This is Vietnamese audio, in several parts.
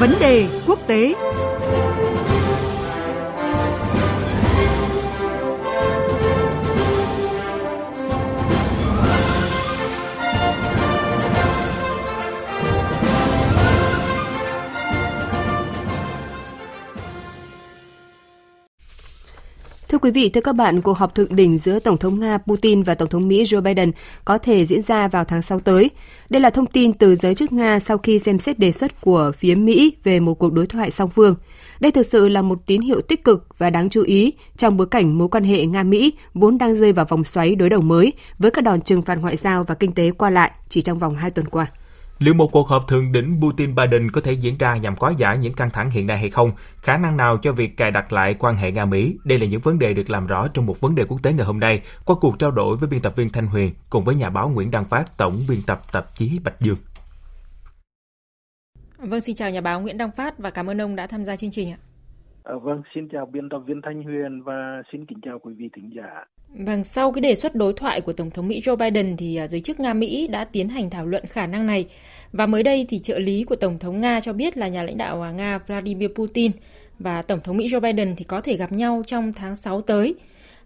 Vấn đề quốc tế. Thưa quý vị, thưa các bạn, cuộc họp thượng đỉnh giữa Tổng thống Nga Putin và Tổng thống Mỹ Joe Biden có thể diễn ra vào tháng 6 tới. Đây là thông tin từ giới chức Nga sau khi xem xét đề xuất của phía Mỹ về một cuộc đối thoại song phương. Đây thực sự là một tín hiệu tích cực và đáng chú ý trong bối cảnh mối quan hệ Nga-Mỹ vốn đang rơi vào vòng xoáy đối đầu mới với các đòn trừng phạt ngoại giao và kinh tế qua lại chỉ trong vòng 2 tuần qua. Liệu một cuộc họp thượng đỉnh Putin-Biden có thể diễn ra nhằm hóa giải những căng thẳng hiện nay hay không? Khả năng nào cho việc cài đặt lại quan hệ Nga-Mỹ? Đây là những vấn đề được làm rõ trong một vấn đề quốc tế ngày hôm nay qua cuộc trao đổi với biên tập viên Thanh Huyền cùng với nhà báo Nguyễn Đăng Phát, tổng biên tập tạp chí Bạch Dương. Vâng, xin chào nhà báo Nguyễn Đăng Phát và cảm ơn ông đã tham gia chương trình ạ. Vâng, xin chào biên tập viên Thanh Huyền và xin kính chào quý vị thính giả. Vâng, sau cái đề xuất đối thoại của Tổng thống Mỹ Joe Biden thì giới chức Nga-Mỹ đã tiến hành thảo luận khả năng này. Và mới đây thì trợ lý của Tổng thống Nga cho biết là nhà lãnh đạo Nga Vladimir Putin và Tổng thống Mỹ Joe Biden thì có thể gặp nhau trong tháng 6 tới.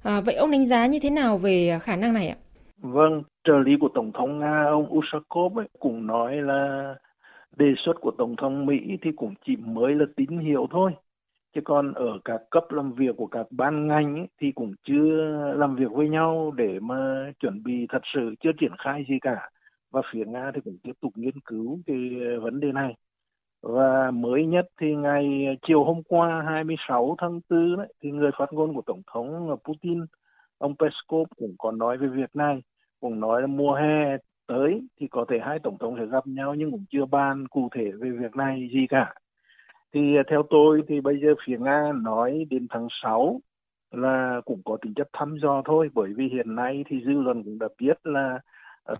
Vậy ông đánh giá như thế nào về khả năng này ạ? Vâng, trợ lý của Tổng thống Nga ông Usakov cũng nói là đề xuất của Tổng thống Mỹ thì cũng chỉ mới là tín hiệu thôi. Chứ còn ở các cấp làm việc của các ban ngành ấy, thì cũng chưa làm việc với nhau để mà chuẩn bị thật sự, chưa triển khai gì cả. Và phía Nga thì cũng tiếp tục nghiên cứu cái vấn đề này. Và mới nhất thì ngày chiều hôm qua 26 tháng 4 đấy, thì người phát ngôn của Tổng thống Putin, ông Peskov cũng còn nói về việc này. Cũng nói là mùa hè tới thì có thể hai Tổng thống sẽ gặp nhau nhưng cũng chưa bàn cụ thể về việc này gì cả. Thì theo tôi thì bây giờ phía Nga nói đến tháng 6 là cũng có tính chất thăm dò thôi, bởi vì hiện nay thì dư luận cũng đã biết là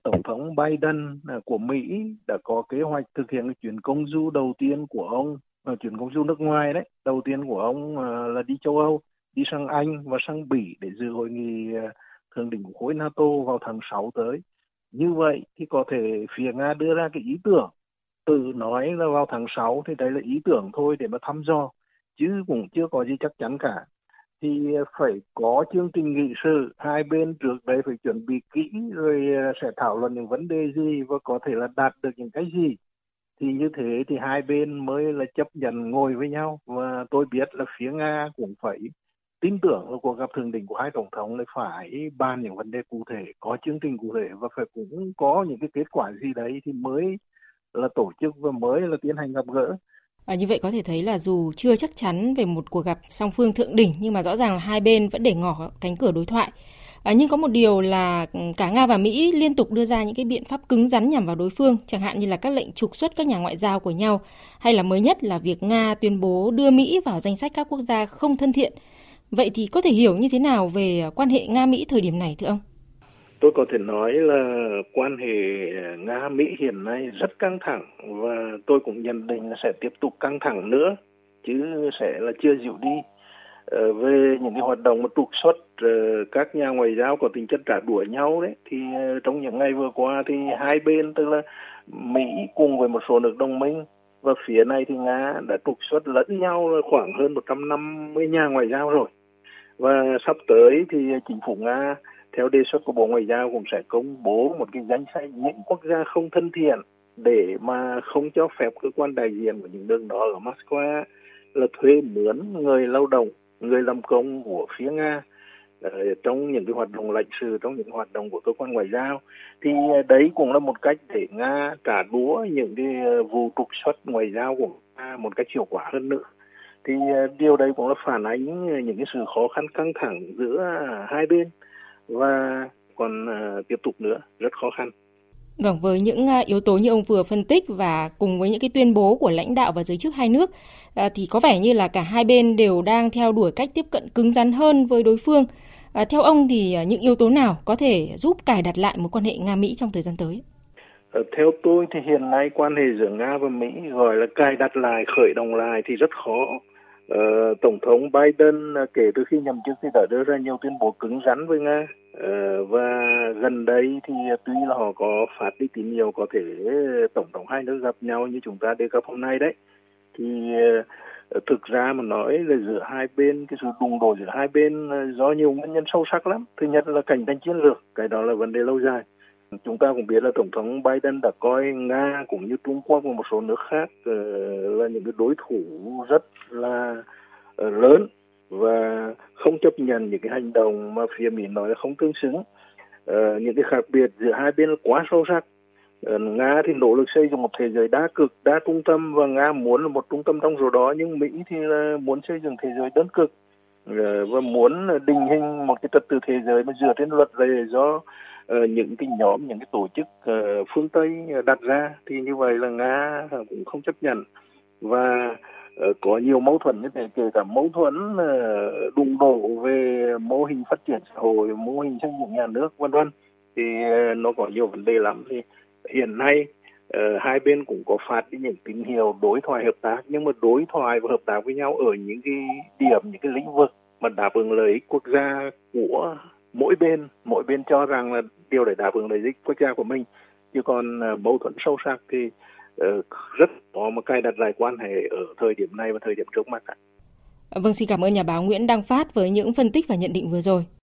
Tổng thống Biden của Mỹ đã có kế hoạch thực hiện chuyến công du đầu tiên của ông, chuyến công du nước ngoài đấy, đầu tiên của ông là đi châu Âu, đi sang Anh và sang Bỉ để dự hội nghị thượng đỉnh của khối NATO vào tháng 6 tới. Như vậy thì có thể phía Nga đưa ra cái ý tưởng tự nói là vào tháng 6 thì đấy là ý tưởng thôi để mà thăm dò, chứ cũng chưa có gì chắc chắn cả. Thì phải có chương trình nghị sự, hai bên trước đấy phải chuẩn bị kỹ rồi sẽ thảo luận những vấn đề gì và có thể là đạt được những cái gì. Thì như thế thì hai bên mới là chấp nhận ngồi với nhau. Và tôi biết là phía Nga cũng phải tin tưởng là cuộc gặp thượng đỉnh của hai tổng thống là phải bàn những vấn đề cụ thể, có chương trình cụ thể và phải cũng có những cái kết quả gì đấy thì mới là tổ chức và mới là tiến hành gặp gỡ. Như vậy có thể thấy là dù chưa chắc chắn về một cuộc gặp song phương thượng đỉnh nhưng mà rõ ràng là hai bên vẫn để ngỏ cánh cửa đối thoại. Nhưng có một điều là cả Nga và Mỹ liên tục đưa ra những cái biện pháp cứng rắn nhằm vào đối phương, chẳng hạn như là các lệnh trục xuất các nhà ngoại giao của nhau, hay là mới nhất là việc Nga tuyên bố đưa Mỹ vào danh sách các quốc gia không thân thiện. Vậy thì có thể hiểu như thế nào về quan hệ Nga-Mỹ thời điểm này thưa ông? Tôi có thể nói là quan hệ Nga-Mỹ hiện nay rất căng thẳng và tôi cũng nhận định là sẽ tiếp tục căng thẳng nữa, chứ sẽ là chưa dịu đi. Về những cái hoạt động trục xuất các nhà ngoại giao có tính chất trả đũa nhau đấy, thì trong những ngày vừa qua thì hai bên, tức là Mỹ cùng với một số nước đồng minh và phía này thì Nga đã trục xuất lẫn nhau khoảng hơn 150 nhà ngoại giao rồi. Và sắp tới thì chính phủ Nga theo đề xuất của Bộ Ngoại giao cũng sẽ công bố một cái danh sách những quốc gia không thân thiện để mà không cho phép cơ quan đại diện của những nước đó ở Moscow là thuê mướn người lao động, người làm công của phía Nga trong những cái hoạt động lãnh sự, trong những hoạt động của cơ quan ngoại giao. Thì đấy cũng là một cách để Nga trả đũa những cái vụ trục xuất ngoại giao của Nga một cách hiệu quả hơn nữa. Thì điều đấy cũng là phản ánh những cái sự khó khăn căng thẳng giữa hai bên. Và còn tiếp tục nữa, rất khó khăn. Vâng, với những yếu tố như ông vừa phân tích và cùng với những cái tuyên bố của lãnh đạo và giới chức hai nước thì có vẻ như là cả hai bên đều đang theo đuổi cách tiếp cận cứng rắn hơn với đối phương. Theo ông thì những yếu tố nào có thể giúp cài đặt lại mối quan hệ Nga-Mỹ trong thời gian tới? Theo tôi thì hiện nay quan hệ giữa Nga và Mỹ gọi là cài đặt lại, khởi động lại thì rất khó. Tổng thống Biden kể từ khi nhậm chức thì đã đưa ra nhiều tuyên bố cứng rắn với Nga và gần đây thì tuy là họ có phát đi tín hiệu có thể tổng thống hai nước gặp nhau như chúng ta đề cập hôm nay đấy, thì thực ra mà nói là giữa hai bên, cái sự đụng độ giữa hai bên do nhiều nguyên nhân sâu sắc lắm. Thứ nhất là cạnh tranh chiến lược, cái đó là vấn đề lâu dài. Chúng ta cũng biết là Tổng thống Biden đã coi Nga cũng như Trung Quốc và một số nước khác là những cái đối thủ rất là lớn và không chấp nhận những cái hành động mà phía Mỹ nói là không tương xứng. Những cái khác biệt giữa hai bên là quá sâu sắc. Nga thì nỗ lực xây dựng một thế giới đa cực, đa trung tâm và Nga muốn là một trung tâm trong số đó, nhưng Mỹ thì là muốn xây dựng thế giới đơn cực và muốn định hình một cái trật tự thế giới mà dựa trên luật lệ do những cái nhóm, những cái tổ chức phương Tây đặt ra, thì như vậy là Nga cũng không chấp nhận và có nhiều mâu thuẫn như thế, kể cả mâu thuẫn đụng độ về mô hình phát triển xã hội, mô hình xây dựng nhà nước vân vân, thì nó có nhiều vấn đề lắm. Thì hiện nay hai bên cũng có phát những tín hiệu đối thoại hợp tác, nhưng mà đối thoại và hợp tác với nhau ở những cái điểm, những cái lĩnh vực mà đáp ứng lợi ích quốc gia của mỗi bên cho rằng là điều để đáp ứng lợi ích quốc gia của mình, chứ còn mâu thuẫn sâu sắc thì rất khó mà cài đặt lại quan hệ ở thời điểm này và thời điểm trước mắt. Vâng, xin cảm ơn nhà báo Nguyễn Đăng Phát với những phân tích và nhận định vừa rồi.